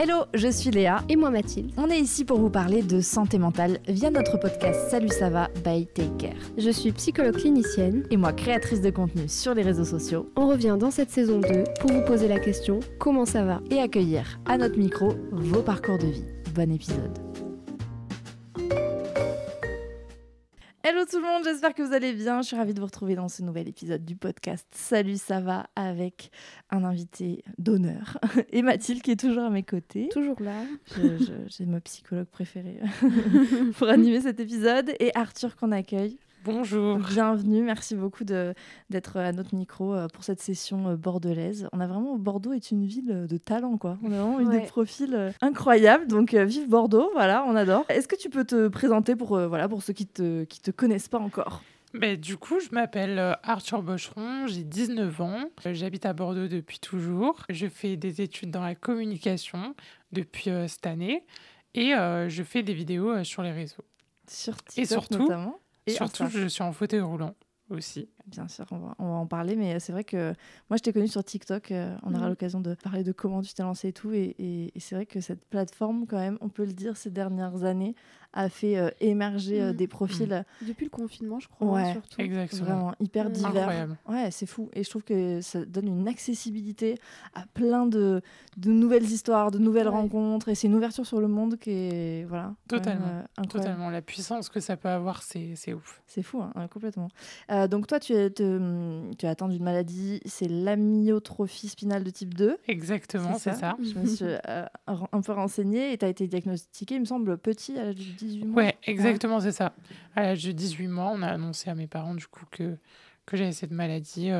Hello, je suis Léa et moi Mathilde. On est ici pour vous parler de santé mentale via notre podcast Salut ça va by Take Care. Je suis psychologue clinicienne et moi créatrice de contenu sur les réseaux sociaux. On revient dans cette saison 2 pour vous poser la question comment ça va et accueillir à notre micro vos parcours de vie. Bon épisode. Hello tout le monde, j'espère que vous allez bien. Je suis ravie de vous retrouver dans ce nouvel épisode du podcast Salut ça va avec un invité d'honneur et Mathilde qui est toujours à mes côtés. Toujours là. J'ai ma psychologue préférée pour animer cet épisode et Arthur qu'on accueille. Bonjour. Bienvenue, merci beaucoup d'être à notre micro pour cette session bordelaise. On a vraiment, Bordeaux est une ville de talent quoi. On a vraiment eu des profils incroyables, donc vive Bordeaux, voilà, on adore. Est-ce que tu peux te présenter pour ceux qui te connaissent pas encore ? Du coup, je m'appelle Arthur Bocheron, j'ai 19 ans, j'habite à Bordeaux depuis toujours. Je fais des études dans la communication depuis cette année et je fais des vidéos sur les réseaux. Sur TikTok et surtout, notamment. Et surtout, je suis en fauteuil roulant aussi. Bien sûr, on va en parler, mais c'est vrai que moi, je t'ai connue sur TikTok. On aura l'occasion de parler de comment tu t'es lancée et tout. Et c'est vrai que cette plateforme, quand même, on peut le dire, ces dernières années, a fait émerger des profils. Depuis le confinement, je crois, ouais, surtout. Exactement. Vraiment hyper divers. Incroyable. Ouais, c'est fou. Et je trouve que ça donne une accessibilité à plein de nouvelles histoires, de nouvelles rencontres. Et c'est une ouverture sur le monde qui est... Voilà, totalement. Même, incroyable. Totalement. La puissance que ça peut avoir, c'est ouf. C'est fou, hein, complètement. Donc toi, tu as atteint d'une maladie, c'est l'amyotrophie spinale de type 2. Exactement, c'est ça. Je me suis un peu renseignée et tu as été diagnostiquée, il me semble, petit, à l'âge de 18 mois. Ouais, exactement, c'est ça. À l'âge de 18 mois, on a annoncé à mes parents du coup que j'avais cette maladie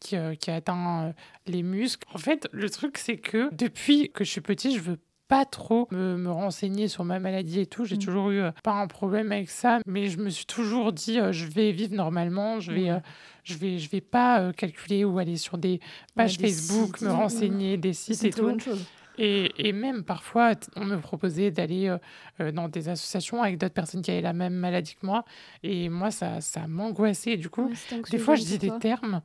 qui atteint les muscles. En fait, le truc, c'est que depuis que je suis petite, je veux pas trop me renseigner sur ma maladie et tout. J'ai toujours eu pas un problème avec ça, mais je me suis toujours dit je vais vivre normalement, je vais pas calculer ou aller sur des pages Facebook, me renseigner, des sites et tout. Et même parfois, on me proposait d'aller dans des associations avec d'autres personnes qui avaient la même maladie que moi. Et moi, ça m'angoissait. Du coup, des fois, je dis des termes.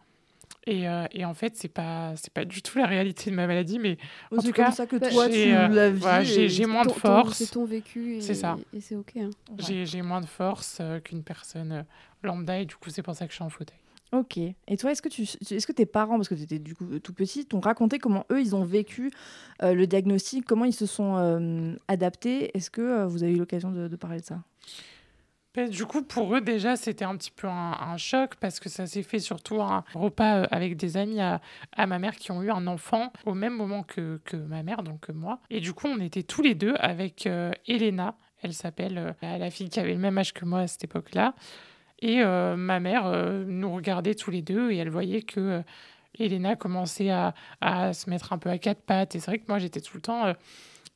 Et en fait, c'est pas du tout la réalité de ma maladie, mais en tout cas, c'est ça que toi tu la vis. Voilà, j'ai moins de force. C'est ton vécu et c'est ça. Et c'est ok. Hein. Ouais. J'ai moins de force qu'une personne lambda et du coup, c'est pour ça que je suis en fauteuil. Ok. Et toi, est-ce que tes parents, parce que tu étais du coup tout petit, t'ont raconté comment eux ils ont vécu le diagnostic, comment ils se sont adaptés ? Est-ce que vous avez eu l'occasion de parler de ça ? Du coup, pour eux, déjà, c'était un petit peu un choc parce que ça s'est fait surtout un repas avec des amis à ma mère qui ont eu un enfant au même moment que ma mère, donc moi. Et du coup, on était tous les deux avec Elena, elle s'appelle, la fille qui avait le même âge que moi à cette époque-là. Et ma mère nous regardait tous les deux et elle voyait que Elena commençait à se mettre un peu à quatre pattes. Et c'est vrai que moi, j'étais tout le temps...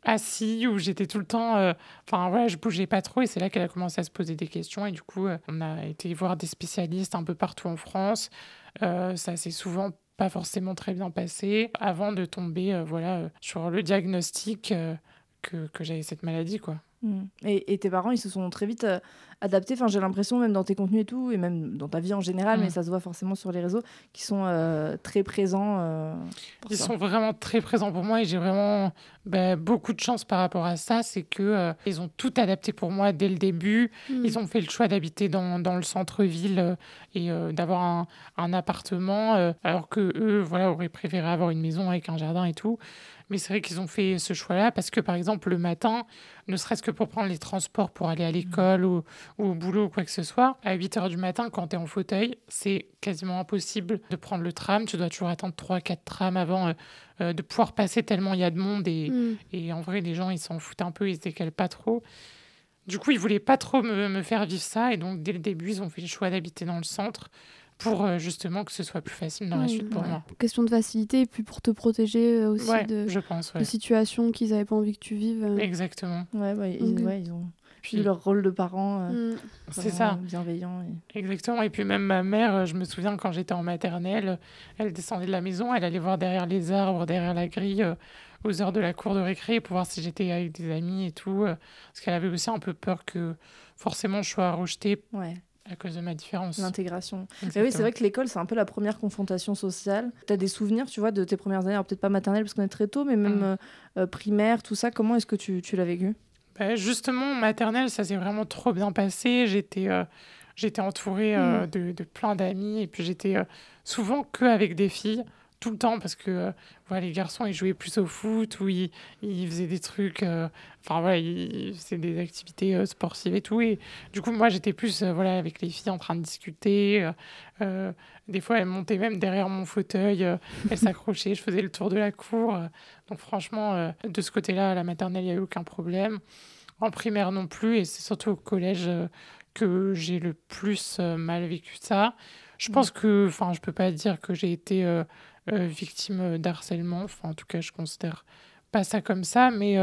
assis, où j'étais tout le temps... je bougeais pas trop et c'est là qu'elle a commencé à se poser des questions. Et du coup, on a été voir des spécialistes un peu partout en France. Ça s'est souvent pas forcément très bien passé avant de tomber sur le diagnostic que j'avais cette maladie, quoi. Et tes parents, ils se sont très vite adaptés. Enfin, j'ai l'impression, même dans tes contenus et tout, et même dans ta vie en général, mais ça se voit forcément sur les réseaux, qui sont très présents. Ils sont vraiment très présents pour moi et j'ai vraiment beaucoup de chance par rapport à ça. C'est qu'ils ont tout adapté pour moi dès le début. Ils ont fait le choix d'habiter dans le centre-ville et d'avoir un appartement, alors qu'eux auraient préféré avoir une maison avec un jardin et tout. Mais c'est vrai qu'ils ont fait ce choix-là parce que, par exemple, le matin, ne serait-ce que pour prendre les transports pour aller à l'école ou au boulot ou quoi que ce soit, à 8h du matin, quand tu es en fauteuil, c'est quasiment impossible de prendre le tram. Tu dois toujours attendre 3-4 trams avant de pouvoir passer tellement il y a de monde. Et en vrai, les gens, ils s'en foutent un peu, ils se décalent pas trop. Du coup, ils voulaient pas trop me faire vivre ça. Et donc, dès le début, ils ont fait le choix d'habiter dans le centre. pour justement que ce soit plus facile dans la suite pour moi. Question de facilité et puis pour te protéger aussi de situations qu'ils n'avaient pas envie que tu vives. Exactement. Ils ont... Puis leur rôle de parents bienveillants. Et... Exactement. Et puis même ma mère, je me souviens quand j'étais en maternelle, elle descendait de la maison, elle allait voir derrière les arbres, derrière la grille, aux heures de la cour de récré pour voir si j'étais avec des amis et tout. Parce qu'elle avait aussi un peu peur que forcément je sois rejetée. Ouais. À cause de ma différence. L'intégration. Et oui, c'est vrai que l'école, c'est un peu la première confrontation sociale. Tu as des souvenirs, tu vois, de tes premières années, alors peut-être pas maternelle parce qu'on est très tôt, mais même primaire, tout ça. Comment est-ce que tu l'as vécu ? Bah, justement, maternelle, ça s'est vraiment trop bien passé. J'étais entourée de plein d'amis et puis j'étais souvent qu'avec des filles, tout le temps, parce que les garçons, ils jouaient plus au foot ou ils faisaient des trucs... ils faisaient des activités sportives et tout. Et du coup, moi, j'étais plus avec les filles en train de discuter. Des fois, elles montaient même derrière mon fauteuil. Elles s'accrochaient. Je faisais le tour de la cour. Donc franchement, de ce côté-là, à la maternelle, il n'y a eu aucun problème. En primaire non plus. Et c'est surtout au collège que j'ai le plus mal vécu ça. Je pense que... Enfin, je ne peux pas dire que j'ai été... victime d'harcèlement, enfin en tout cas je considère pas ça comme ça, mais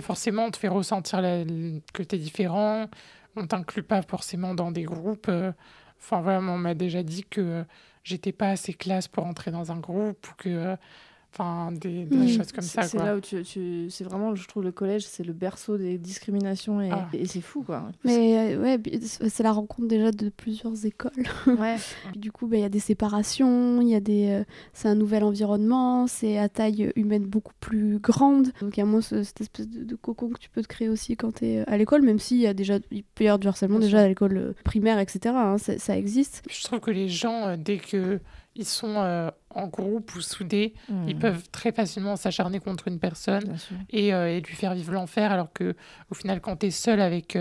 forcément on te fait ressentir que t'es différent, on t'inclut pas forcément dans des groupes, on m'a déjà dit que j'étais pas assez classe pour entrer dans un groupe ou que des choses comme ça. C'est quoi. Là où c'est vraiment, je trouve, le collège, c'est le berceau des discriminations et c'est fou, quoi. Mais c'est la rencontre déjà de plusieurs écoles. Ouais. Du coup, y a des séparations, c'est un nouvel environnement, c'est à taille humaine beaucoup plus grande. Donc il y a moins cette espèce de cocon que tu peux te créer aussi quand tu es à l'école, même s'il y a déjà, il peut y avoir du harcèlement déjà à l'école primaire, etc. Hein, ça existe. Je trouve que les gens, dès que... ils sont en groupe ou soudés, ils peuvent très facilement s'acharner contre une personne et lui faire vivre l'enfer, alors qu'au final, quand tu es seule avec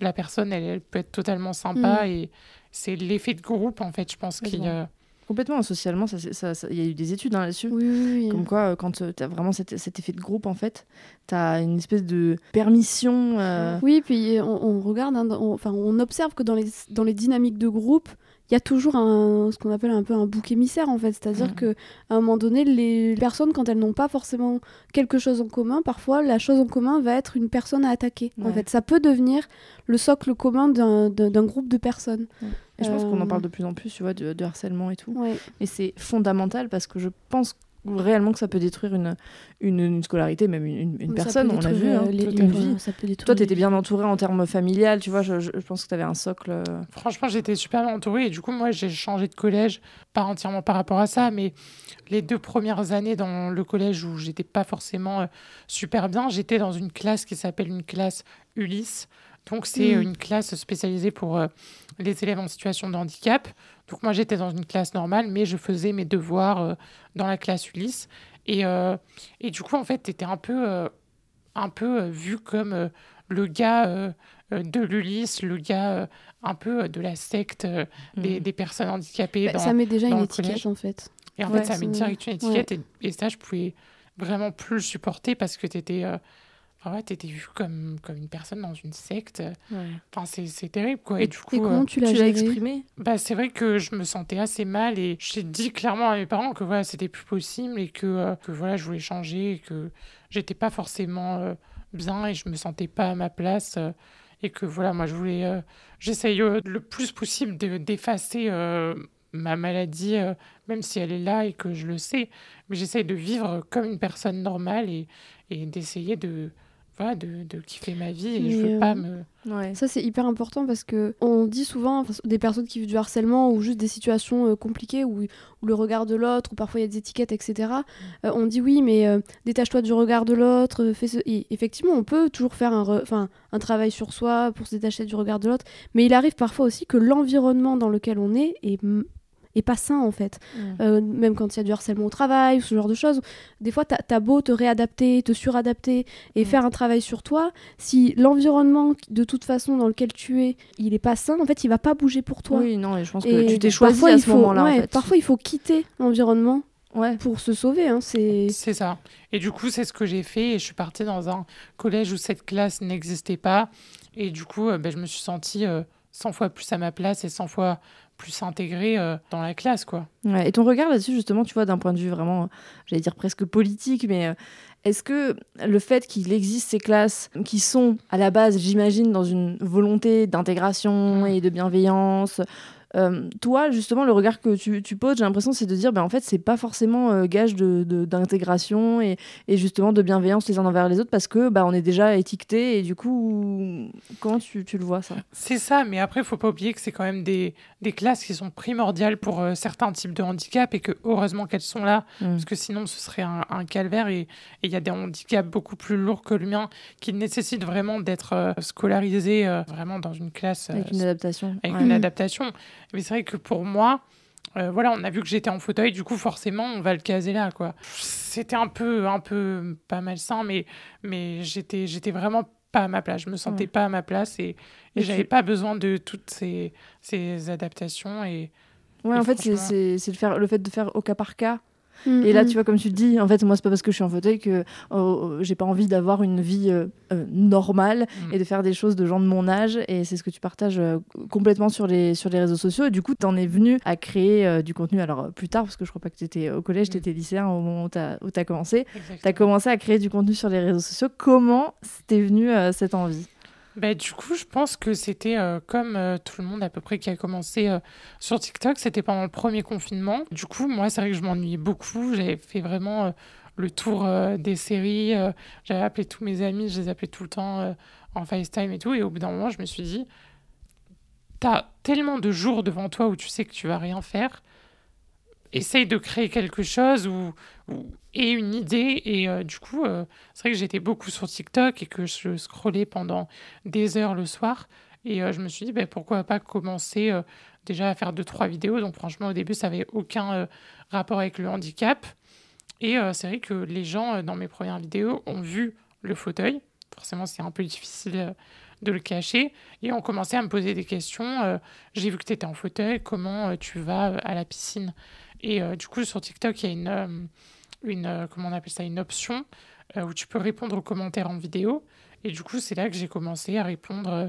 la personne, elle peut être totalement sympa et c'est l'effet de groupe, en fait, je pense, Complètement, socialement, il y a eu des études là-dessus. Oui. Comme quoi, quand tu as vraiment cet effet de groupe, en fait, tu as une espèce de permission... Oui, puis on regarde, on observe que dans les dynamiques de groupe, il y a toujours ce qu'on appelle un peu un bouc émissaire, en fait. C'est-à-dire qu'à un moment donné, les personnes, quand elles n'ont pas forcément quelque chose en commun, parfois, la chose en commun va être une personne à attaquer. Ouais. En fait, ça peut devenir le socle commun d'un groupe de personnes. Ouais. Et je pense qu'on en parle de plus en plus, tu vois, de harcèlement et tout. Ouais. Et c'est fondamental parce que je pense réellement que ça peut détruire une scolarité, même une personne, on a vu, une vie. Toi, t'étais bien entourée en termes familiales, tu vois, je pense que t'avais un socle... Franchement, j'étais super entourée, et du coup, moi, j'ai changé de collège, pas entièrement par rapport à ça, mais les 2 premières années dans le collège où j'étais pas forcément super bien, j'étais dans une classe qui s'appelle une classe ULIS, donc c'est une classe spécialisée pour les élèves en situation de handicap. Donc moi, j'étais dans une classe normale, mais je faisais mes devoirs dans la classe ULIS. Et du coup, en fait, t'étais un peu vu comme le gars de l'ULIS, le gars un peu de la secte des personnes handicapées. Ça met déjà une étiquette, en fait. Et en fait, ça met direct une étiquette. Ouais. Et ça, je pouvais vraiment plus le supporter parce que t'étais... t'étais vue comme une personne dans une secte. Ouais. Enfin, c'est terrible, quoi. Et du coup, comment tu l'as exprimé ? Bah, c'est vrai que je me sentais assez mal et j'ai dit clairement à mes parents que voilà, c'était plus possible et que je voulais changer et que j'étais pas forcément bien et je me sentais pas à ma place et que voilà, moi, je voulais... j'essaye le plus possible d'effacer ma maladie, même si elle est là et que je le sais. Mais j'essaye de vivre comme une personne normale et d'essayer de kiffer ma vie et je veux pas me... Ouais. Ça, c'est hyper important parce qu'on dit souvent des personnes qui vivent du harcèlement ou juste des situations compliquées où le regard de l'autre, ou parfois il y a des étiquettes, etc. On dit oui, mais détache-toi du regard de l'autre. Et effectivement, on peut toujours faire un travail sur soi pour se détacher du regard de l'autre. Mais il arrive parfois aussi que l'environnement dans lequel on est est pas sain, en fait. Même quand il y a du harcèlement au travail, ce genre de choses, des fois t'as beau te réadapter, te suradapter et faire un travail sur toi, si l'environnement de toute façon dans lequel tu es, il est pas sain, en fait il va pas bouger pour toi. Oui, non, et je pense que tu t'es choisi à ce moment-là. Ouais, en fait. Parfois il faut quitter l'environnement pour se sauver. Hein, c'est ça. Et du coup, c'est ce que j'ai fait et je suis partie dans un collège où cette classe n'existait pas et du coup, je me suis sentie 100 fois plus à ma place et 100 fois plus intégré dans la classe, quoi. Ouais, et ton regard là-dessus, justement, tu vois, d'un point de vue vraiment, j'allais dire presque politique, mais est-ce que le fait qu'il existe ces classes qui sont, à la base, j'imagine, dans une volonté d'intégration et de bienveillance, toi, justement, le regard que tu poses, j'ai l'impression, c'est de dire, en fait, c'est pas forcément gage d'intégration et justement de bienveillance les uns envers les autres, parce que on est déjà étiquetés, et du coup, comment tu le vois, ça ? C'est ça, mais après, faut pas oublier que c'est quand même des classes qui sont primordiales pour certains types de handicaps, et que heureusement qu'elles sont là, parce que sinon, ce serait un calvaire, et il y a des handicaps beaucoup plus lourds que le mien qui nécessitent vraiment d'être scolarisés vraiment dans une classe. Avec une adaptation. Avec une adaptation. Mais c'est vrai que pour moi, on a vu que j'étais en fauteuil, du coup, forcément, on va le caser là, quoi. C'était un peu pas malsain, mais j'étais vraiment pas à ma place. Je me sentais pas à ma place et j'avais pas besoin de toutes ces adaptations. Et en fait, franchement... c'est le fait de faire au cas par cas. Et là, tu vois, comme tu le dis, en fait, moi, c'est pas parce que je suis en fauteuil que j'ai pas envie d'avoir une vie normale et de faire des choses de gens de mon âge. Et c'est ce que tu partages complètement sur les réseaux sociaux. Et du coup, t'en es venu à créer du contenu. Alors, plus tard, parce que je crois pas que t'étais au collège, t'étais lycéen au moment où t'as commencé. Exactement. T'as commencé à créer du contenu sur les réseaux sociaux. Comment t'es venue cette envie ? Du coup, je pense que c'était comme tout le monde à peu près qui a commencé sur TikTok. C'était pendant le premier confinement. Du coup, moi, c'est vrai que je m'ennuyais beaucoup. J'avais fait vraiment le tour des séries. J'avais appelé tous mes amis. Je les appelais tout le temps en FaceTime et tout. Et au bout d'un moment, je me suis dit, t'as tellement de jours devant toi où tu sais que tu vas rien faire. Essaye de créer quelque chose et une idée. Et du coup, c'est vrai que j'étais beaucoup sur TikTok et que je scrollais pendant des heures le soir. Et je me suis dit, pourquoi pas commencer déjà à faire 2-3 vidéos. Donc franchement, au début, ça n'avait aucun rapport avec le handicap. Et c'est vrai que les gens, dans mes premières vidéos, ont vu le fauteuil. Forcément, c'est un peu difficile... de le cacher, et on commençait à me poser des questions. J'ai vu que tu étais en fauteuil, comment tu vas à la piscine ? Et du coup, sur TikTok, il y a une option où tu peux répondre aux commentaires en vidéo. Et du coup, c'est là que j'ai commencé à répondre,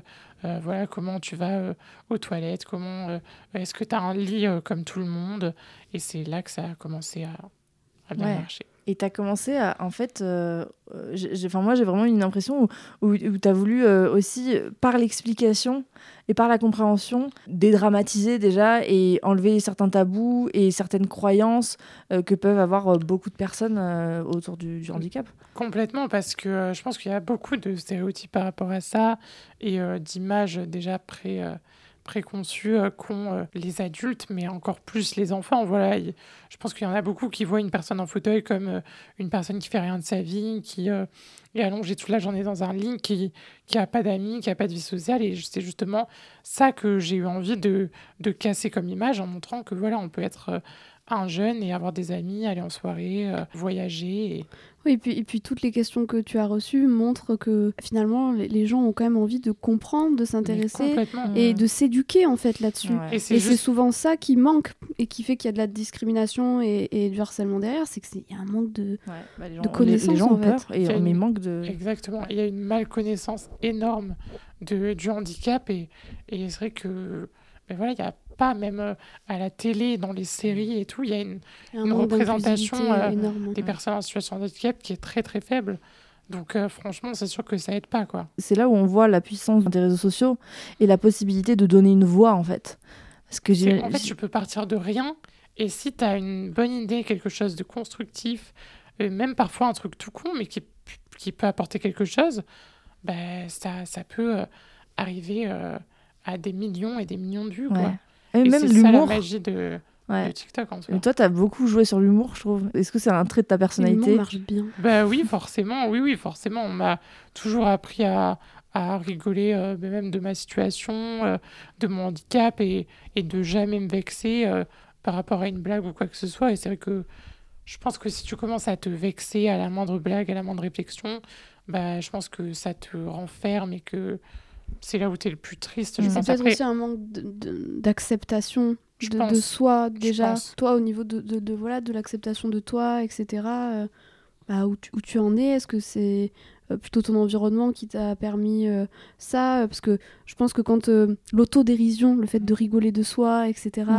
comment tu vas aux toilettes, comment est-ce que tu as un lit comme tout le monde ? Et c'est là que ça a commencé à bien marcher. Et tu as commencé à, en fait, moi j'ai vraiment une impression où tu as voulu aussi, par l'explication et par la compréhension, dédramatiser déjà et enlever certains tabous et certaines croyances que peuvent avoir beaucoup de personnes autour du handicap. Complètement, parce que je pense qu'il y a beaucoup de stéréotypes par rapport à ça et d'images déjà préconçues qu'ont les adultes, mais encore plus les enfants. Voilà, je pense qu'il y en a beaucoup qui voient une personne en fauteuil comme une personne qui fait rien de sa vie, qui est allongée toute la journée dans un lit, qui a pas d'amis, qui a pas de vie sociale. Et c'est justement ça que j'ai eu envie de casser comme image, en montrant que on peut être un jeune et avoir des amis, aller en soirée, voyager. Oui, et puis toutes les questions que tu as reçues montrent que finalement les gens ont quand même envie de comprendre, de s'intéresser et de s'éduquer en fait là-dessus. Ouais. C'est souvent ça qui manque et qui fait qu'il y a de la discrimination et du harcèlement derrière, c'est qu'il y a un manque de connaissances. Les gens ont peur et manque de... Exactement, il y a une malconnaissance énorme du handicap et c'est vrai que il n'y a pas, même à la télé, dans les séries et tout, il y a une représentation des personnes en situation de handicap qui est très très faible. Donc franchement, c'est sûr que ça aide pas, quoi. C'est là où on voit la puissance des réseaux sociaux et la possibilité de donner une voix, en fait. Parce que en fait, tu peux partir de rien, et si tu as une bonne idée, quelque chose de constructif, même parfois un truc tout con, mais qui peut apporter quelque chose, ça peut arriver... à des millions et des millions de vues, quoi. Et même c'est l'humour. Ça la magie de TikTok, en tout cas. Mais toi, t'as beaucoup joué sur l'humour, je trouve. Est-ce que c'est un trait de ta personnalité ? L'humour marche bien. Oui, forcément. Oui, forcément. On m'a toujours appris à rigoler, même de ma situation, de mon handicap, et de jamais me vexer par rapport à une blague ou quoi que ce soit. Et c'est vrai que je pense que si tu commences à te vexer à la moindre blague, à la moindre réflexion, je pense que ça te renferme et que... c'est là où t'es le plus triste. Je pense peut-être après... aussi un manque d'acceptation de soi, déjà. Toi, au niveau de l'acceptation de toi, etc. Où tu en es, est-ce que c'est plutôt ton environnement qui t'a permis ça, parce que je pense que quand l'autodérision, le fait de rigoler de soi, etc.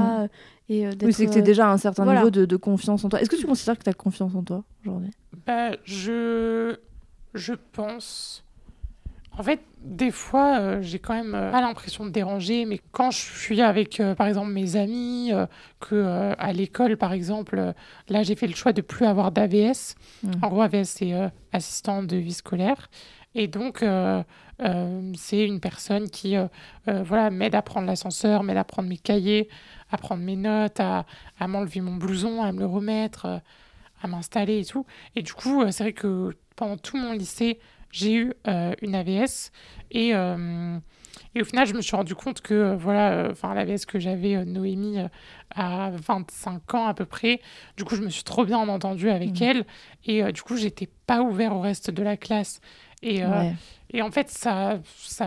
Et, oui, c'est que t'es déjà à un certain niveau de confiance en toi. Est-ce que tu considères que t'as confiance en toi aujourd'hui ? Bah, je pense... En fait, des fois, j'ai quand même pas l'impression de déranger, mais quand je suis avec, par exemple, mes amis, à l'école, par exemple, là, j'ai fait le choix de plus avoir d'AVS. Mmh. En gros, AVS, c'est assistant de vie scolaire. Et donc, c'est une personne qui m'aide à prendre l'ascenseur, m'aide à prendre mes cahiers, à prendre mes notes, à m'enlever mon blouson, à me le remettre, à m'installer et tout. Et du coup, c'est vrai que pendant tout mon lycée, j'ai eu une AVS et au final, je me suis rendu compte que l'AVS que j'avais, Noémie, à 25 ans à peu près, du coup, je me suis trop bien entendue avec elle et du coup, j'étais pas ouverte au reste de la classe. Et en fait, ça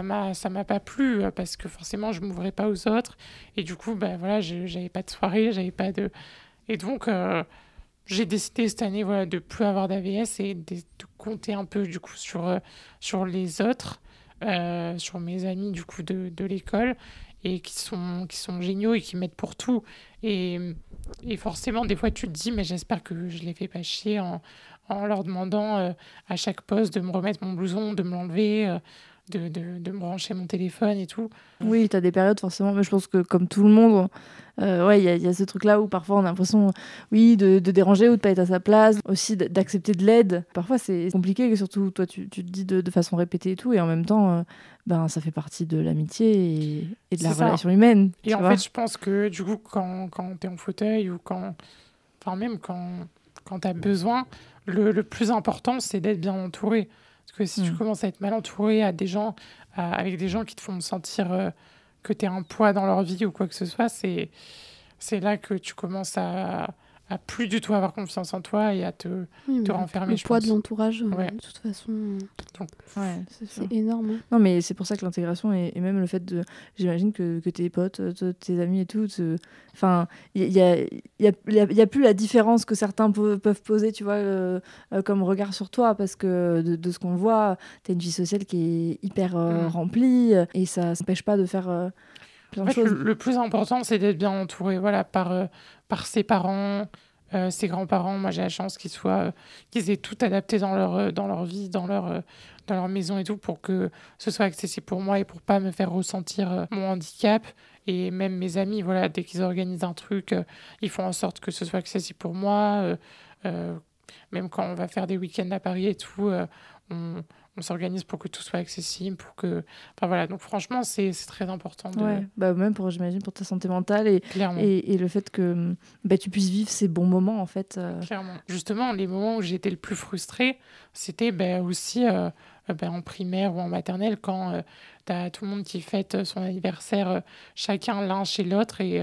m'a pas plu parce que forcément, je m'ouvrais pas aux autres et du coup, j'avais pas de soirée, j'avais pas de... Et donc... j'ai décidé cette année de ne plus avoir d'AVS et de compter un peu du coup, sur les autres, sur mes amis du coup, de l'école, et qui sont géniaux et qui m'aident pour tout. Et forcément, des fois, tu te dis, mais j'espère que je ne les fais pas chier en leur demandant à chaque poste de me remettre mon blouson, de me l'enlever... De me brancher mon téléphone et tout. Oui, t'as des périodes forcément, mais je pense que comme tout le monde, il y a ce truc-là où parfois on a l'impression, de déranger ou de pas être à sa place, aussi d'accepter de l'aide. Parfois c'est compliqué, surtout toi tu te dis de façon répétée et tout, et en même temps, ça fait partie de l'amitié et de la relation humaine. Et en fait, je pense que du coup, quand t'es en fauteuil ou quand t'as besoin, le plus important c'est d'être bien entouré. Parce que si tu commences à être mal entouré avec des gens qui te font sentir que tu es un poids dans leur vie ou quoi que ce soit, c'est là que tu commences à plus du tout avoir confiance en toi et à te renfermer. Le poids de l'entourage, de toute façon, c'est énorme. Non, mais c'est pour ça que l'intégration et même le fait de... J'imagine que tes potes, tes amis et tout... Il n'y a plus la différence que certains peuvent poser, tu vois, comme regard sur toi, parce que de ce qu'on voit, tu as une vie sociale qui est hyper remplie et ça ne s'empêche pas de faire... Le plus important, c'est d'être bien entouré par ses parents, ses grands-parents. Moi, j'ai la chance qu'ils aient tout adapté dans leur vie, dans leur maison et tout, pour que ce soit accessible pour moi et pour pas me faire ressentir mon handicap. Et même mes amis, dès qu'ils organisent un truc, ils font en sorte que ce soit accessible pour moi. Même quand on va faire des week-ends à Paris et tout, on s'organise pour que tout soit accessible, pour que... Donc franchement, c'est très important. Ouais, même j'imagine pour ta santé mentale et le fait que tu puisses vivre ces bons moments, en fait. Clairement. Justement, les moments où j'étais le plus frustrée, c'était aussi en primaire ou en maternelle, quand t'as tout le monde qui fête son anniversaire, chacun l'un chez l'autre. Et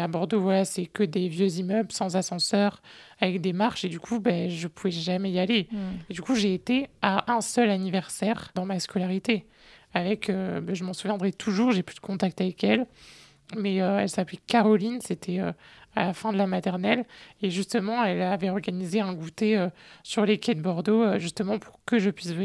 à Bordeaux, c'est que des vieux immeubles sans ascenseur, avec des marches. Et du coup, je ne pouvais jamais y aller. Mmh. Et du coup, j'ai été à un seul anniversaire dans ma scolarité. Je m'en souviendrai toujours, j'ai plus de contact avec elle. Mais elle s'appelait Caroline, c'était à la fin de la maternelle. Et justement, elle avait organisé un goûter sur les quais de Bordeaux, justement pour que je puisse venir.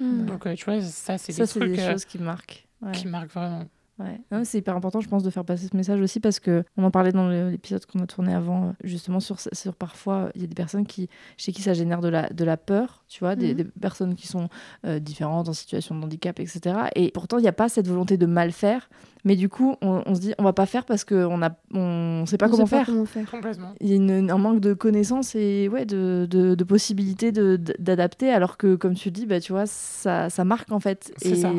Donc tu vois, ça c'est des choses qui marquent, qui marquent vraiment. Ouais. Non, c'est hyper important, je pense, de faire passer ce message aussi, parce qu'on en parlait dans l'épisode qu'on a tourné avant, justement sur parfois il y a des personnes chez qui ça génère de la peur, tu vois, des personnes qui sont différentes, en situation de handicap, etc. Et pourtant il n'y a pas cette volonté de mal faire, mais du coup on se dit on va pas faire parce qu'on ne sait pas comment faire. Complètement. Il y a un manque de connaissances et de possibilités d'adapter, alors que comme tu le dis, tu vois, ça marque en fait. C'est ça.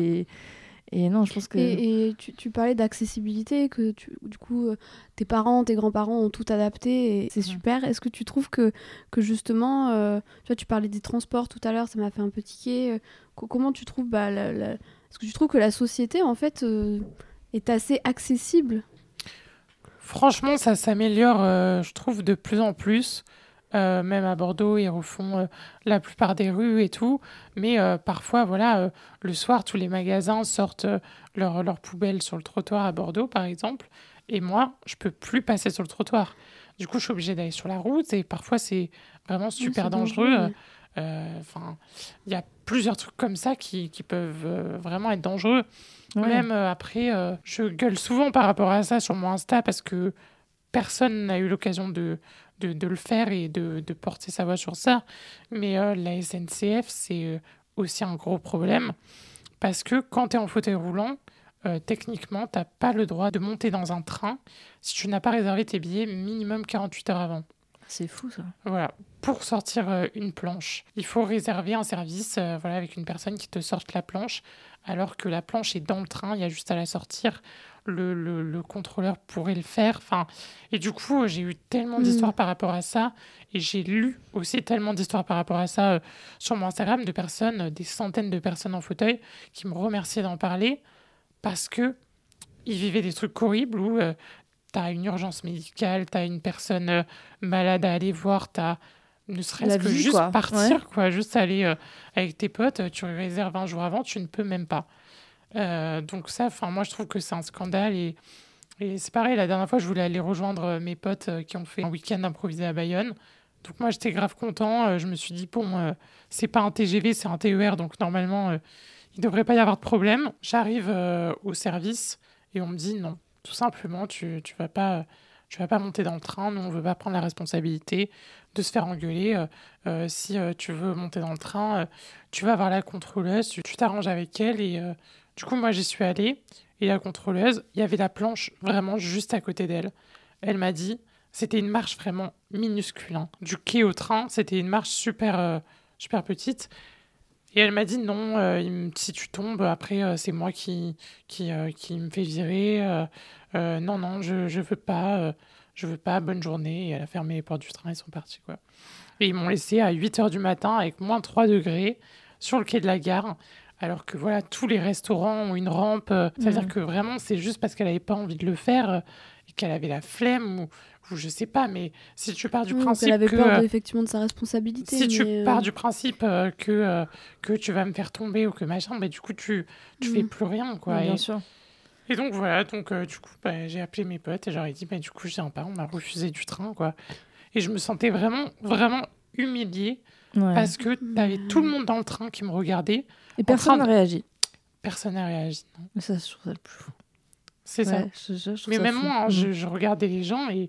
Et non, je pense que... Et tu parlais d'accessibilité, que du coup, tes parents, tes grands-parents ont tout adapté, et c'est super. Est-ce que tu trouves que justement, tu vois, tu parlais des transports tout à l'heure, ça m'a fait un peu tiquer. Comment tu trouves, est-ce que tu trouves que la société, en fait, est assez accessible ? Franchement, ça s'améliore, je trouve, de plus en plus. Même à Bordeaux, ils refont la plupart des rues et tout. Mais parfois, voilà, le soir, tous les magasins sortent leurs poubelles sur le trottoir à Bordeaux, par exemple. Et moi, je ne peux plus passer sur le trottoir. Du coup, je suis obligée d'aller sur la route. Et parfois, c'est vraiment super dangereux. Il y a plusieurs trucs comme ça qui peuvent vraiment être dangereux. Ouais. Même après, je gueule souvent par rapport à ça sur mon Insta parce que personne n'a eu l'occasion de le faire et de porter sa voix sur ça. Mais la SNCF, c'est aussi un gros problème parce que quand tu es en fauteuil roulant, techniquement, tu n'as pas le droit de monter dans un train si tu n'as pas réservé tes billets minimum 48 heures avant. C'est fou, ça. Voilà. Pour sortir une planche, il faut réserver un service avec une personne qui te sorte la planche, alors que la planche est dans le train, il y a juste à la sortir. Le contrôleur pourrait le faire. Et du coup, j'ai eu tellement d'histoires par rapport à ça, et j'ai lu aussi tellement d'histoires par rapport à ça sur mon Instagram, de personnes, des centaines de personnes en fauteuil, qui me remerciaient d'en parler, parce qu'ils vivaient des trucs horribles où... t'as une urgence médicale, t'as une personne malade à aller voir, t'as ne serait-ce que juste partir, quoi, juste aller avec tes potes, tu réserves un jour avant, tu ne peux même pas. Donc ça, moi, je trouve que c'est un scandale. Et c'est pareil, la dernière fois, je voulais aller rejoindre mes potes qui ont fait un week-end improvisé à Bayonne. Donc moi, j'étais grave content. Je me suis dit, c'est pas un TGV, c'est un TER, donc normalement, il ne devrait pas y avoir de problème. J'arrive au service et on me dit non. Tout simplement, tu vas pas monter dans le train. Nous, on veut pas prendre la responsabilité de se faire engueuler. Si tu veux monter dans le train, tu vas voir la contrôleuse, tu t'arranges avec elle. Et du coup, moi, j'y suis allée. Et la contrôleuse, il y avait la planche vraiment juste à côté d'elle. Elle m'a dit, c'était une marche vraiment minuscule. Hein. Du quai au train, c'était une marche super, super petite. Et elle m'a dit non, si tu tombes, après, c'est moi qui me fait virer. Non, je veux pas, bonne journée. Et elle a fermé les portes du train, ils sont partis, quoi. Et ils m'ont laissé à 8h du matin avec moins 3 degrés sur le quai de la gare, alors que voilà, tous les restaurants ont une rampe. C'est-à-dire que vraiment, c'est juste parce qu'elle n'avait pas envie de le faire et qu'elle avait la flemme ou je sais pas, mais si tu pars du principe qu'elle avait peur effectivement de sa responsabilité. Si tu pars du principe que tu vas me faire tomber ou que machin, bah, du coup, tu fais plus rien, quoi. Ouais, bien sûr. Et donc, voilà. Donc, du coup, j'ai appelé mes potes et j'aurais dit, du coup, je viens pas, on m'a refusé du train, quoi. Et je me sentais vraiment, vraiment humiliée parce que t'avais tout le monde dans le train qui me regardait. Et personne n'a réagi. Personne n'a réagi, non. Mais ça, je trouve ça le plus fou. C'est ça. Mais même moi, hein, je regardais les gens et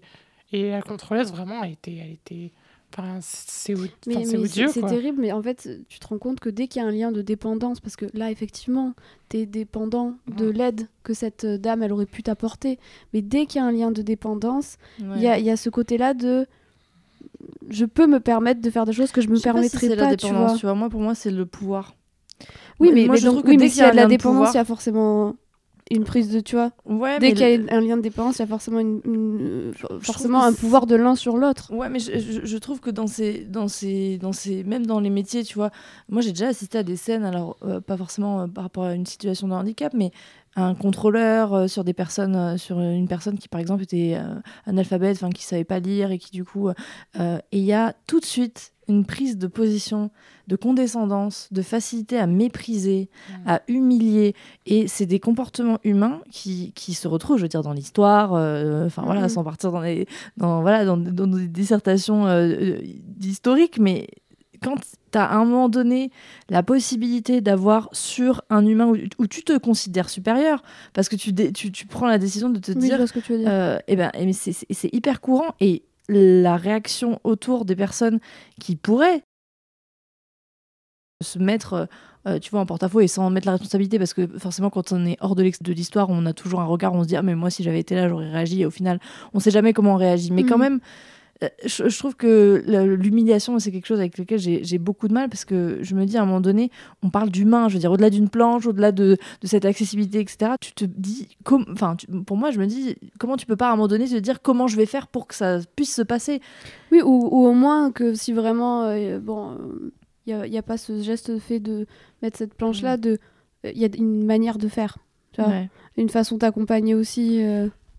la contrôleuse, vraiment, elle était... Enfin, c'est odieux, c'est quoi. C'est terrible, mais en fait, tu te rends compte que dès qu'il y a un lien de dépendance, parce que là, effectivement, t'es dépendant de l'aide que cette dame, elle aurait pu t'apporter. Mais dès qu'il y a un lien de dépendance, il y a ce côté-là de... Je peux me permettre de faire des choses que je me permettrais pas, tu vois. Tu vois, moi, pour moi, c'est le pouvoir. Oui, mais s'il y a de la dépendance, il y a forcément... Une prise de, tu vois, dès qu'il y a un lien de dépendance, il y a forcément, forcément un pouvoir de l'un sur l'autre. Ouais, mais je trouve que même dans les métiers, tu vois, moi j'ai déjà assisté à des scènes, alors pas forcément par rapport à une situation de handicap, mais à un contrôleur sur des personnes, sur une personne qui par exemple était analphabète, qui savait pas lire et qui du coup, et il y a tout de suite une prise de position, de condescendance, de facilité à mépriser, à humilier. Et c'est des comportements humains qui se retrouvent, je veux dire, dans l'histoire, sans partir dans des dissertations historiques, mais quand tu as à un moment donné la possibilité d'avoir sur un humain où tu te considères supérieur, parce que tu prends la décision de te dire... ce que tu veux dire. C'est hyper courant et la réaction autour des personnes qui pourraient se mettre en porte-à-faux et sans mettre la responsabilité, parce que forcément quand on est hors de l'histoire, on a toujours un regard, on se dit « Ah mais moi si j'avais été là, j'aurais réagi » et au final, on sait jamais comment on réagit. Mais quand même, Je trouve que l'humiliation, c'est quelque chose avec lequel j'ai beaucoup de mal, parce que je me dis, à un moment donné, on parle d'humain, je veux dire, au-delà d'une planche, au-delà de cette accessibilité, etc. Tu te dis, pour moi, je me dis, comment tu peux pas à un moment donné te dire comment je vais faire pour que ça puisse se passer ? Oui, ou au moins que si vraiment, il n'y a pas ce geste fait de mettre cette planche-là, il y a une manière de faire, tu vois, une façon d'accompagner aussi...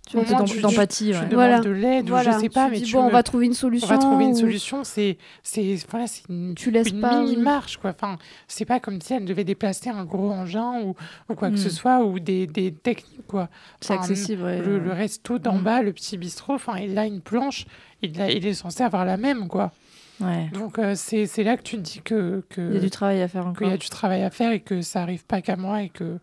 Tu vois, d'empathie, tu demandes de l'aide, ou je sais pas, mais on va trouver une solution. On va trouver une solution, c'est une mini-marche, quoi. Enfin, c'est pas comme si elle devait déplacer un gros engin ou quoi que ce soit, ou des techniques, quoi. C'est accessible, le resto d'en bas, le petit bistrot, il a une planche, il est censé avoir la même, quoi. Ouais. Donc c'est là que tu te dis que il y a du travail à faire encore. Qu'il y a du travail à faire et que ça arrive pas qu'à moi et que...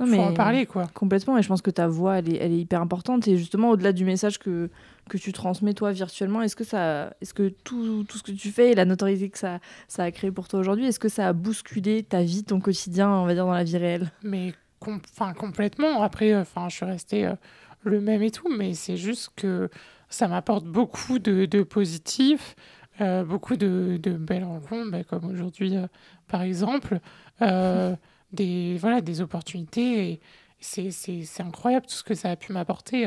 Faut en parler, quoi. Complètement, et je pense que ta voix, elle est hyper importante. Et justement, au-delà du message que tu transmets, toi, virtuellement, est-ce que tout ce que tu fais et la notoriété que ça a créé pour toi aujourd'hui, est-ce que ça a bousculé ta vie, ton quotidien, on va dire, dans la vie réelle ? Mais complètement. Après, je suis restée le même et tout, mais c'est juste que ça m'apporte beaucoup de positifs, beaucoup de belles rencontres, comme aujourd'hui, par exemple. Des opportunités, et c'est incroyable tout ce que ça a pu m'apporter,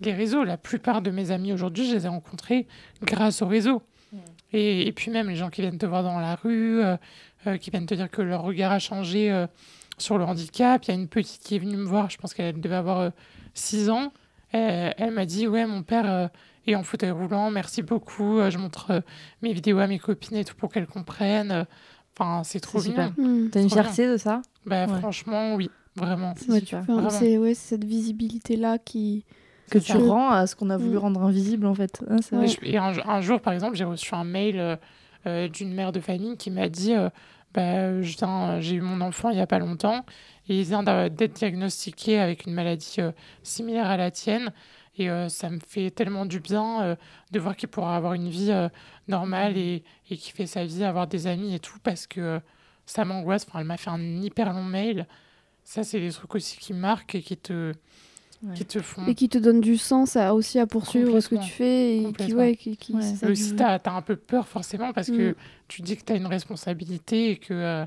les réseaux. La plupart de mes amis aujourd'hui, je les ai rencontrés grâce aux réseaux. Et puis même les gens qui viennent te voir dans la rue, qui viennent te dire que leur regard a changé sur le handicap. Il y a une petite qui est venue me voir, je pense qu'elle devait avoir 6 ans. Elle m'a dit « Ouais, mon père est en fauteuil roulant, merci beaucoup. Je montre mes vidéos à mes copines et tout pour qu'elles comprennent. » c'est trop bien. T'as une fierté de ça ? Franchement, oui, vraiment. C'est super. Vraiment. C'est cette visibilité-là que tu rends à ce qu'on a voulu rendre invisible, en fait. Hein, c'est vrai. Et un jour, par exemple, j'ai reçu un mail d'une mère de famille qui m'a dit j'ai eu mon enfant il n'y a pas longtemps et il vient d'être diagnostiqué avec une maladie similaire à la tienne. Et ça me fait tellement du bien de voir qu'il pourra avoir une vie normale et qu'il fait sa vie, avoir des amis et tout, parce que ça m'angoisse. Elle m'a fait un hyper long mail. Ça, c'est des trucs aussi qui marquent et qui te font... Et qui te donnent du sens à poursuivre ce que tu fais. Et aussi, t'as un peu peur, forcément, parce que tu dis que t'as une responsabilité et que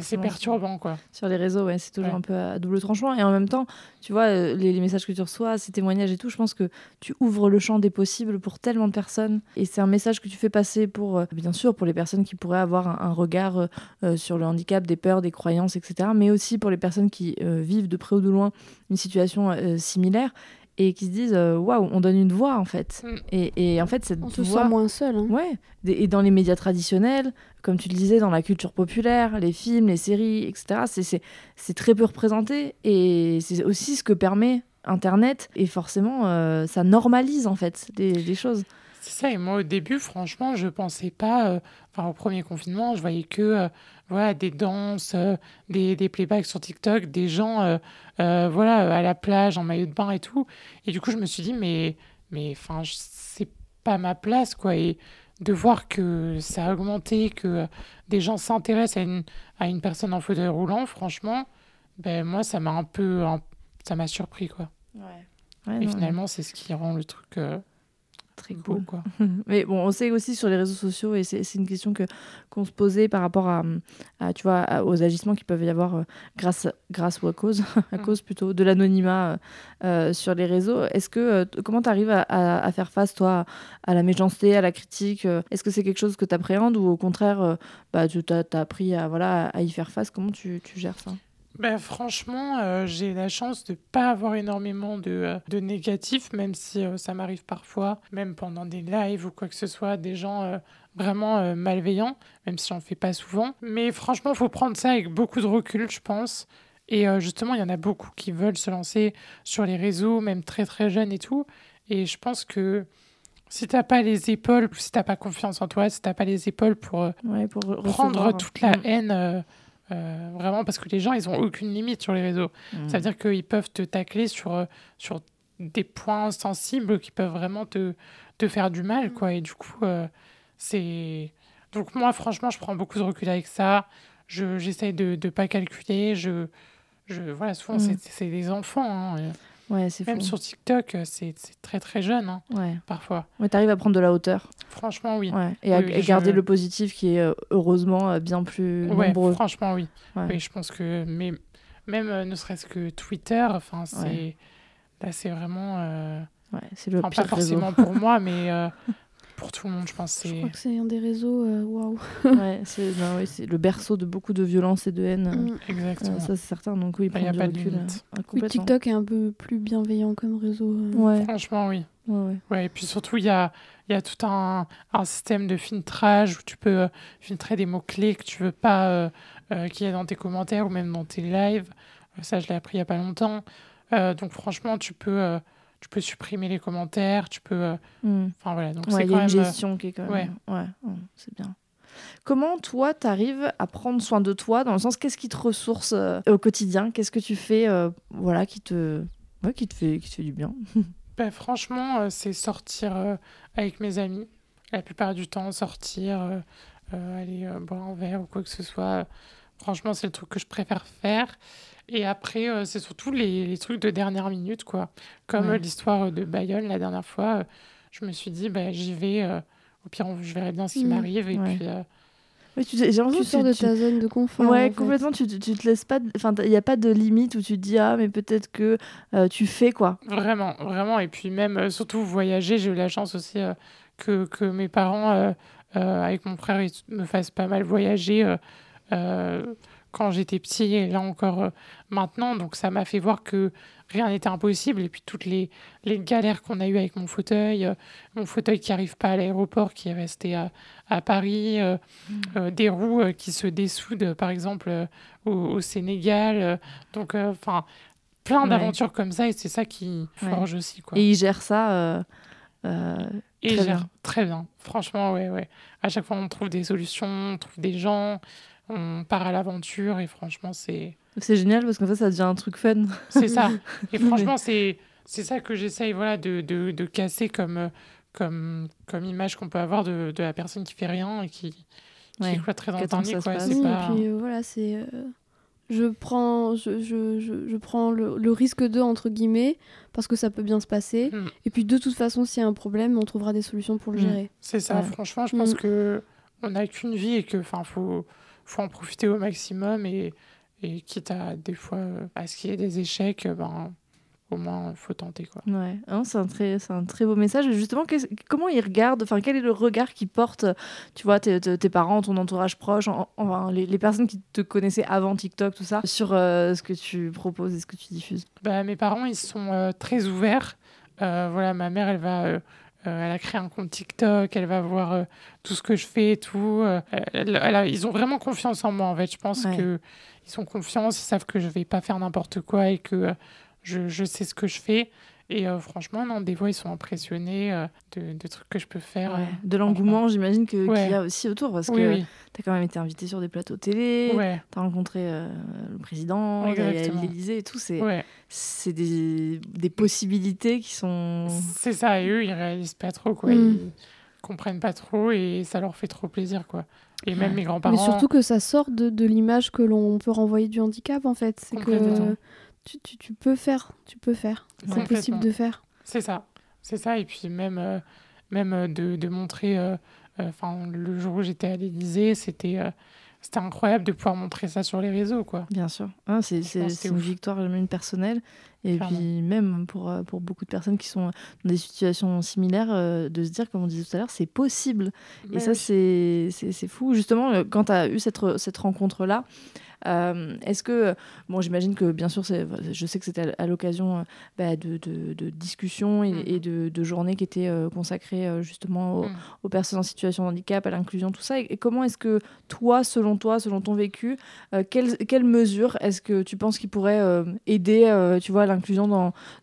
c'est perturbant, quoi. Sur les réseaux, c'est toujours un peu à double tranchant. Et en même temps, tu vois, les messages que tu reçois, ces témoignages et tout, je pense que tu ouvres le champ des possibles pour tellement de personnes. Et c'est un message que tu fais passer pour, bien sûr, pour les personnes qui pourraient avoir un regard sur le handicap, des peurs, des croyances, etc. Mais aussi pour les personnes qui vivent de près ou de loin une situation similaire. Et qui se disent waouh, on donne une voix, en fait. Et en fait, cette voix, on se sent moins seul, hein. Ouais. Et dans les médias traditionnels, comme tu le disais, dans la culture populaire, les films, les séries, etc., c'est très peu représenté. Et c'est aussi ce que permet Internet. Et forcément, ça normalise, en fait, des choses. C'est ça. Et moi, au début, franchement, je pensais pas... au premier confinement, je voyais que des danses, des playbacks sur TikTok, des gens à la plage, en maillot de bain et tout. Et du coup, je me suis dit, mais c'est pas ma place, quoi. Et de voir que ça a augmenté, que des gens s'intéressent à une personne en fauteuil roulant, franchement, moi, ça m'a ça m'a surpris, quoi. Ouais. Ouais, et finalement, c'est ce qui rend le truc... Très cool, quoi. Mais bon, on sait aussi sur les réseaux sociaux, et c'est une question qu'on se posait par rapport à tu vois, aux agissements qui peuvent y avoir grâce ou à cause de l'anonymat sur les réseaux. Est-ce que comment t'arrives à faire face, toi, à la méchanceté, à la critique ? Est-ce que c'est quelque chose que t'appréhendes, ou au contraire, tu as appris à y faire face ? Comment tu gères ça ? Franchement, j'ai la chance de ne pas avoir énormément de négatifs, même si ça m'arrive parfois, même pendant des lives ou quoi que ce soit, des gens vraiment malveillants, même si j'en fais pas souvent. Mais franchement, il faut prendre ça avec beaucoup de recul, je pense. Et justement, il y en a beaucoup qui veulent se lancer sur les réseaux, même très très jeunes et tout. Et je pense que si t'as pas les épaules, si t'as pas confiance en toi, si t'as pas les épaules pour prendre toute la haine... vraiment, parce que les gens, ils n'ont aucune limite sur les réseaux. Ça veut dire qu'ils peuvent te tacler sur des points sensibles qui peuvent vraiment te faire du mal, quoi. Et du coup, c'est... Donc moi, franchement, je prends beaucoup de recul avec ça. J'essaye de ne pas calculer. Souvent, c'est des enfants, hein. Ouais, c'est fou. Même sur TikTok, c'est très très jeune, hein, ouais. Parfois. Mais t'arrives à prendre de la hauteur. Franchement, oui. Ouais. Et, et garder le positif qui est heureusement bien plus nombreux. Franchement, oui. Ouais. Oui, je pense que même ne serait-ce que Twitter, c'est... Ouais. Là, c'est vraiment... Ouais, c'est le pire pas forcément réseau. Pour moi, mais... Pour tout le monde, je pense. Je crois que c'est un des réseaux, waouh. Ouais, c'est le berceau de beaucoup de violence et de haine. Exactement. Ça, c'est certain. Donc oui, prendre du recul. Oui, TikTok est un peu plus bienveillant comme réseau. Ouais. Franchement, oui. Ouais, et puis surtout, il y a tout un système de filtrage où tu peux filtrer des mots-clés que tu veux pas qu'il y ait dans tes commentaires ou même dans tes lives. Ça, je l'ai appris il y a pas longtemps. Donc franchement, tu peux supprimer les commentaires, tu peux... Voilà, donc c'est quand même... Il y a une gestion qui est quand même... Ouais, c'est bien. Comment, toi, t'arrives à prendre soin de toi, dans le sens, qu'est-ce qui te ressource au quotidien ? Qu'est-ce que tu fais qui te fait du bien ? Franchement, c'est sortir avec mes amis. La plupart du temps, sortir, aller boire un verre ou quoi que ce soit. Franchement, c'est le truc que je préfère faire. Et après, c'est surtout les trucs de dernière minute, quoi. Comme l'histoire de Bayonne, la dernière fois, je me suis dit, j'y vais, au pire, je verrai bien ce qui m'arrive. Et puis, tu sors de ta zone de confort. Ouais, complètement, tu te laisses pas... Enfin, il n'y a pas de limite où tu te dis, ah, mais peut-être que tu fais, quoi. Vraiment, vraiment. Et puis même, surtout voyager, j'ai eu la chance aussi que mes parents, avec mon frère, ils me fassent pas mal voyager... quand j'étais petite et là encore maintenant. Donc, ça m'a fait voir que rien n'était impossible. Et puis, toutes les galères qu'on a eues avec mon fauteuil qui n'arrive pas à l'aéroport, qui est resté à Paris, des roues qui se dessoudent, par exemple, au Sénégal. Donc, plein d'aventures comme ça. Et c'est ça qui forge aussi. Quoi. Et ils gèrent ça très bien. Très bien. Franchement, ouais. À chaque fois, on trouve des solutions, on trouve des gens... On part à l'aventure et franchement, c'est... C'est génial parce qu'en fait, ça devient un truc fun. C'est ça. Et franchement, c'est ça que j'essaye de casser comme image qu'on peut avoir de la personne qui fait rien et qui est très endormie. Je prends le risque de, entre guillemets, parce que ça peut bien se passer. Et puis, de toute façon, s'il y a un problème, on trouvera des solutions pour le gérer. C'est ça. Franchement, je pense qu'on n'a qu'une vie et que faut en profiter au maximum et quitte à des fois à ce qu'il y ait des échecs, au moins faut tenter, quoi. Ouais, c'est un très beau message. Et justement, comment ils regardent, quel est le regard qu'ils portent, tu vois, tes parents, ton entourage proche, les personnes qui te connaissaient avant TikTok, tout ça, sur ce que tu proposes et ce que tu diffuses. Mes parents, ils sont très ouverts. Voilà, ma mère, elle va elle a créé un compte TikTok, elle va voir tout ce que je fais et tout. Ils ont vraiment confiance en moi, en fait. Je pense qu'ils ont confiance, ils savent que je ne vais pas faire n'importe quoi et que je sais ce que je fais. Et franchement, non, des fois, ils sont impressionnés de trucs que je peux faire. Ouais. De l'engouement, j'imagine, qu'il y a aussi autour. Parce que tu as quand même été invité sur des plateaux télé, tu as rencontré le président, l'Élysée et tout. C'est des possibilités qui sont... C'est ça, et eux, ils réalisent pas trop, quoi. Ils comprennent pas trop et ça leur fait trop plaisir, quoi. Et même mes grands-parents... Mais surtout que ça sort de l'image que l'on peut renvoyer du handicap, en fait. C'est que... Tu peux faire. C'est possible de faire. C'est ça. Et puis même de montrer... le jour où j'étais à l'Élysée, c'était incroyable de pouvoir montrer ça sur les réseaux, quoi. Bien sûr. C'est une victoire même personnelle. Et puis même pour beaucoup de personnes qui sont dans des situations similaires, de se dire, comme on disait tout à l'heure, c'est possible. Mais et ça, c'est fou. Justement, quand tu as eu cette rencontre-là, est-ce que, j'imagine que bien sûr, je sais que c'était à l'occasion de discussions et de journées qui étaient consacrées justement aux personnes en situation de handicap, à l'inclusion, tout ça. Et comment est-ce que toi, selon ton vécu, quelles mesures est-ce que tu penses qui pourraient aider, tu vois, l'inclusion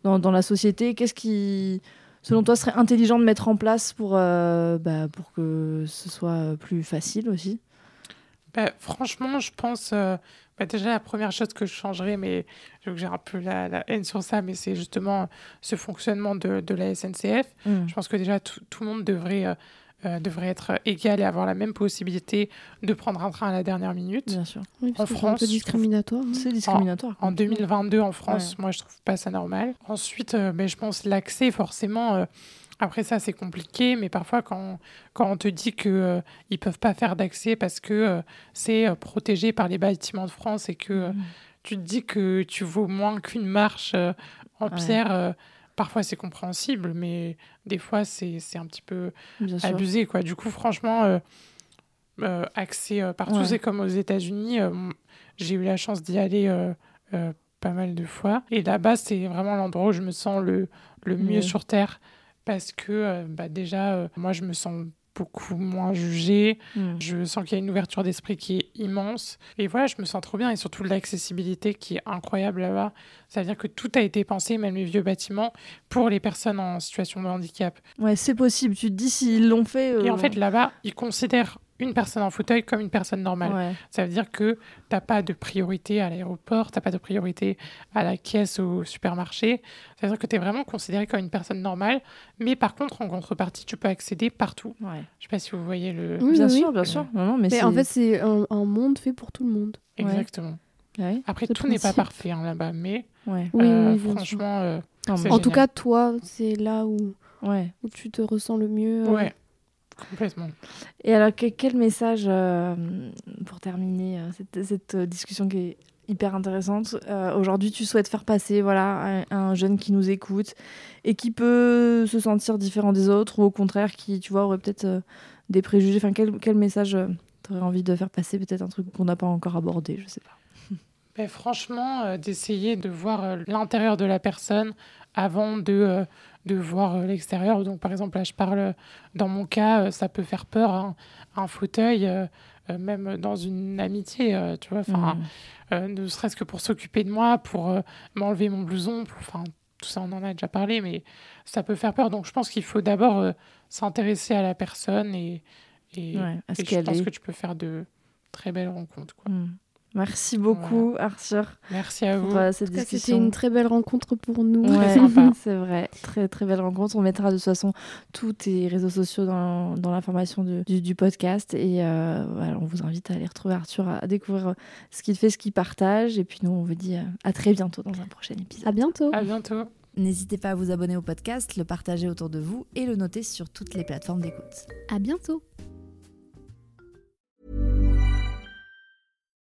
dans la société ? Qu'est-ce qui, selon toi, serait intelligent de mettre en place pour que ce soit plus facile aussi ? Franchement, je pense... déjà, la première chose que je changerais, mais j'ai un peu la haine sur ça, mais c'est justement ce fonctionnement de la SNCF. Je pense que déjà, tout le monde devrait devraient être égales et avoir la même possibilité de prendre un train à la dernière minute. Bien sûr. Oui, parce en France, c'est un peu discriminatoire. Hein. C'est discriminatoire. En 2022, en France, ouais. Moi, je trouve pas ça normal. Ensuite, je pense l'accès, forcément. Après ça, c'est compliqué, mais parfois, quand on te dit qu'ils ne peuvent pas faire d'accès parce que c'est protégé par les bâtiments de France et que tu te dis que tu vaux moins qu'une marche en pierre, parfois, c'est compréhensible, mais des fois, c'est un petit peu abusé, quoi. Du coup, franchement, accès partout, c'est comme aux États-Unis. J'ai eu la chance d'y aller pas mal de fois. Et là-bas, c'est vraiment l'endroit où je me sens le mieux sur Terre. Parce que déjà, moi, je me sens beaucoup moins jugée. Je sens qu'il y a une ouverture d'esprit qui est immense. Et voilà, je me sens trop bien. Et surtout, l'accessibilité qui est incroyable là-bas. C'est-à-dire que tout a été pensé, même les vieux bâtiments, pour les personnes en situation de handicap. Ouais, c'est possible. Tu te dis s'ils l'ont fait... Et en fait, là-bas, ils considèrent une personne en fauteuil comme une personne normale. Ouais. Ça veut dire que t'as pas de priorité à l'aéroport, t'as pas de priorité à la caisse au supermarché. Ça veut dire que t'es vraiment considéré comme une personne normale, mais par contre, en contrepartie, tu peux accéder partout. Ouais. Je sais pas si vous voyez le... Oui, bien sûr. Non, mais en fait, c'est un monde fait pour tout le monde. Exactement. Ouais. Après, tout n'est pas parfait là-bas, mais franchement... en tout cas, toi, c'est là où tu te ressens le mieux. Ouais. Complètement. Et alors, quel message, pour terminer cette discussion qui est hyper intéressante, aujourd'hui tu souhaites faire passer à un jeune qui nous écoute et qui peut se sentir différent des autres ou au contraire qui, tu vois, aurait peut-être des préjugés. Enfin, quel message tu aurais envie de faire passer, peut-être un truc qu'on n'a pas encore abordé, je sais pas. Ben, franchement, d'essayer de voir l'intérieur de la personne avant de voir l'extérieur. Donc, par exemple, là, je parle, dans mon cas, ça peut faire peur, hein, un fauteuil, même dans une amitié, tu vois, ne serait-ce que pour s'occuper de moi, pour m'enlever mon blouson, tout ça, on en a déjà parlé, mais ça peut faire peur. Donc, je pense qu'il faut d'abord s'intéresser à la personne et je pense que tu peux faire de très belles rencontres, quoi. Merci beaucoup, Arthur. Merci à vous. Pour cette discussion. C'était une très belle rencontre pour nous. Ouais, c'est vrai, très très belle rencontre. On mettra de toute façon tous tes réseaux sociaux dans l'information du podcast et on vous invite à aller retrouver Arthur, à découvrir ce qu'il fait, ce qu'il partage. Et puis nous, on vous dit à très bientôt dans un prochain épisode. À bientôt. À bientôt. N'hésitez pas à vous abonner au podcast, le partager autour de vous et le noter sur toutes les plateformes d'écoute. À bientôt.